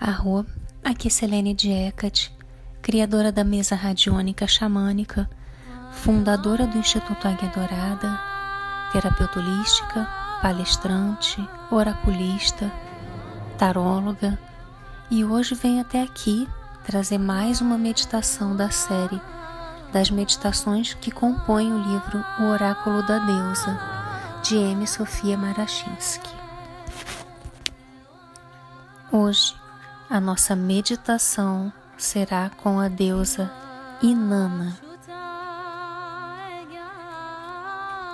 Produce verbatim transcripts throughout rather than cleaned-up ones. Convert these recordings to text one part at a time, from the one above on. Arro, aqui Selene de Hekate, criadora da mesa radiônica xamânica, fundadora do Instituto Águia Dourada, terapeuta holística, palestrante, oraculista, taróloga, e hoje venho até aqui trazer mais uma meditação da série das meditações que compõem o livro O Oráculo da Deusa, de M. Sofia Marachinsky. Hoje, a nossa meditação será com a deusa Inanna.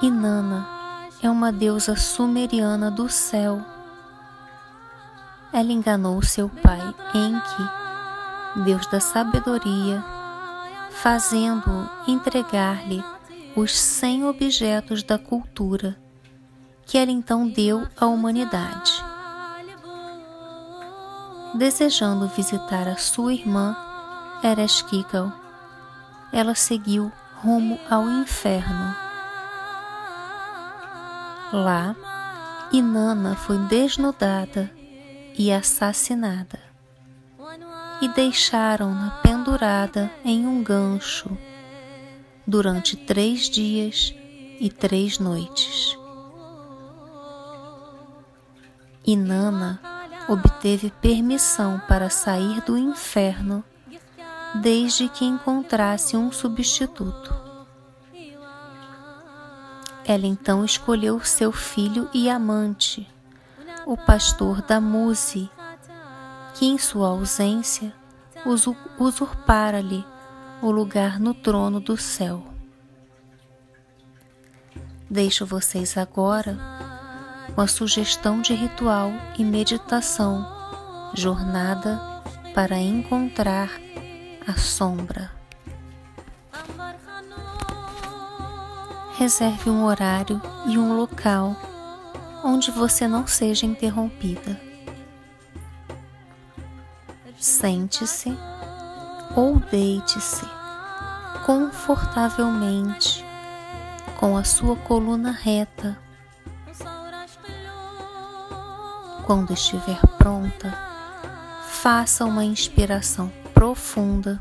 Inanna é uma deusa sumeriana do céu. Ela enganou seu pai Enki, deus da sabedoria, fazendo-o entregar-lhe os cem objetos da cultura, que ela então deu à humanidade. Desejando visitar a sua irmã, Ereshkigal, ela seguiu rumo ao inferno. Lá, Inanna foi desnudada e assassinada, e deixaram-na pendurada em um gancho durante três dias e três noites. Inanna obteve permissão para sair do inferno desde que encontrasse um substituto. Ela então escolheu seu filho e amante, o pastor da Muse, que em sua ausência usurpara-lhe o lugar no trono do céu. Deixo vocês agora com a sugestão de ritual e meditação, jornada para encontrar a sombra. Reserve um horário e um local onde você não seja interrompida. Sente-se ou deite-se confortavelmente com a sua coluna reta. Quando estiver pronta, faça uma inspiração profunda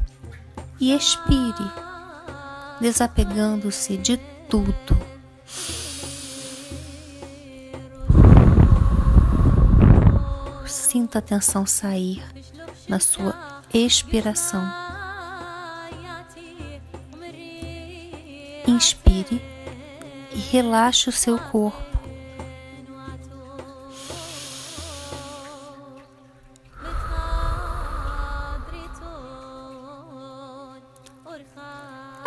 e expire, desapegando-se de tudo. Sinta a tensão sair na sua expiração. Inspire e relaxe o seu corpo.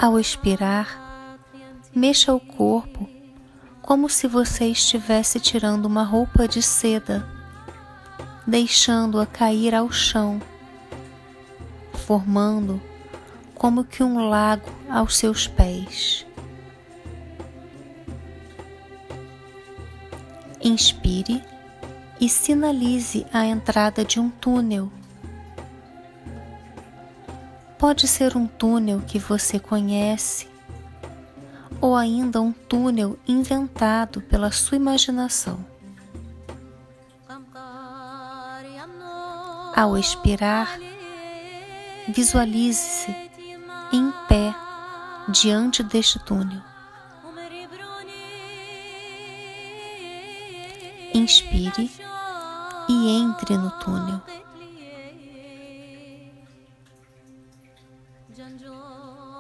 Ao expirar, mexa o corpo como se você estivesse tirando uma roupa de seda, deixando-a cair ao chão, formando como que um lago aos seus pés. Inspire e sinalize a entrada de um túnel. Pode ser um túnel que você conhece, ou ainda um túnel inventado pela sua imaginação. Ao expirar, visualize-se em pé diante deste túnel. Inspire e entre no túnel.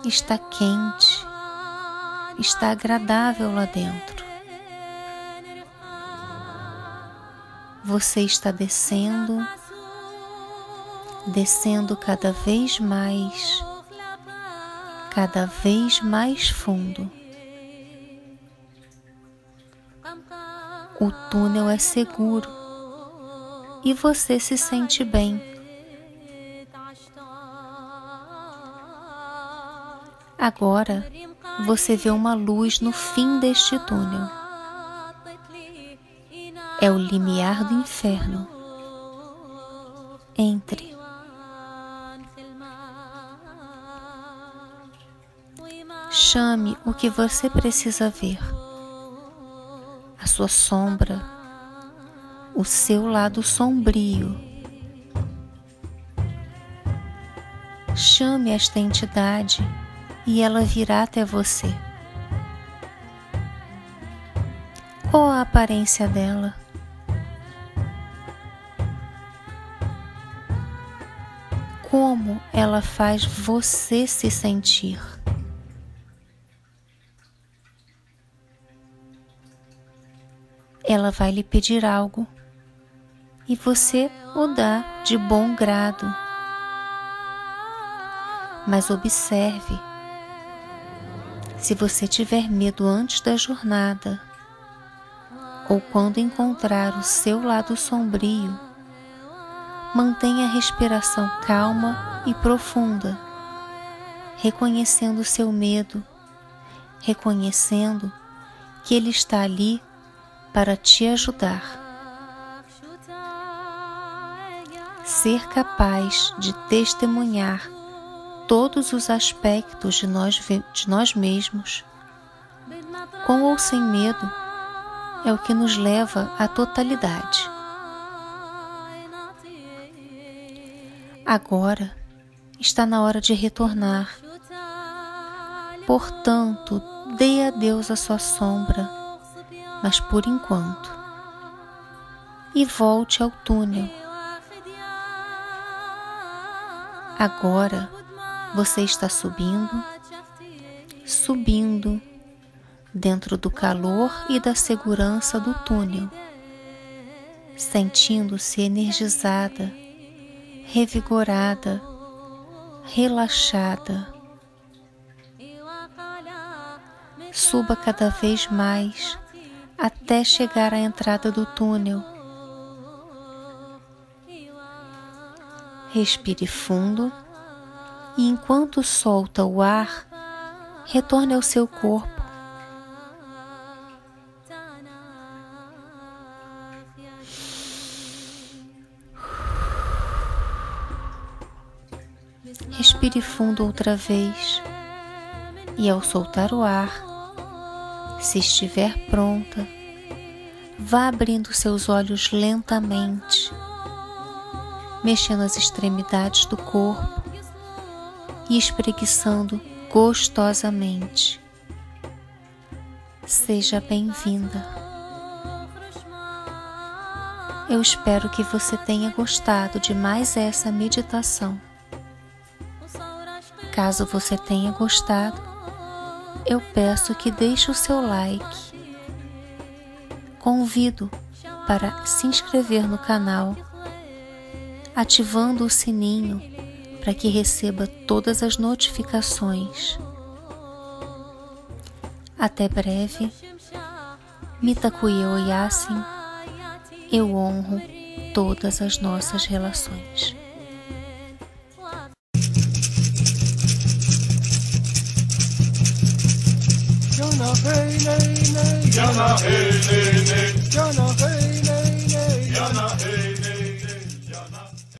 Está quente, está agradável lá dentro. Você está descendo, descendo cada vez mais, cada vez mais fundo. O túnel é seguro e você se sente bem. Agora, você vê uma luz no fim deste túnel. É o limiar do inferno. Entre. chame o que você precisa ver. A sua sombra, o seu lado sombrio. Chame esta entidade e ela virá até você. Qual a aparência dela? Como ela faz você se sentir? Ela vai lhe pedir algo e você o dá de bom grado. Mas observe, se você tiver medo antes da jornada ou quando encontrar o seu lado sombrio, mantenha a respiração calma e profunda, reconhecendo seu medo, reconhecendo que ele está ali para te ajudar. Ser capaz de testemunhar todos os aspectos de nós, de nós mesmos, com ou sem medo, é o que nos leva à totalidade. Agora está na hora de retornar. Portanto, dê a Deus a sua sombra, mas por enquanto, e volte ao túnel. Agora você está subindo, subindo, dentro do calor e da segurança do túnel, sentindo-se energizada, revigorada, relaxada. Suba cada vez mais até chegar à entrada do túnel. Respire fundo e, enquanto solta o ar, retorne ao seu corpo. Respire fundo outra vez e, ao soltar o ar, se estiver pronta, vá abrindo seus olhos lentamente, mexendo as extremidades do corpo e espreguiçando gostosamente. Seja bem-vinda. Eu espero que você tenha gostado de mais essa meditação. Caso você tenha gostado, eu peço que deixe o seu like. Convido para se inscrever no canal, ativando o sininho para que receba todas as notificações. Até breve. Mitakuye Oyasin, eu honro todas as nossas relações. Hey, nay, nay. Yana, hey, nay, nay. Yana, hey, nay, nay. Yana, hey.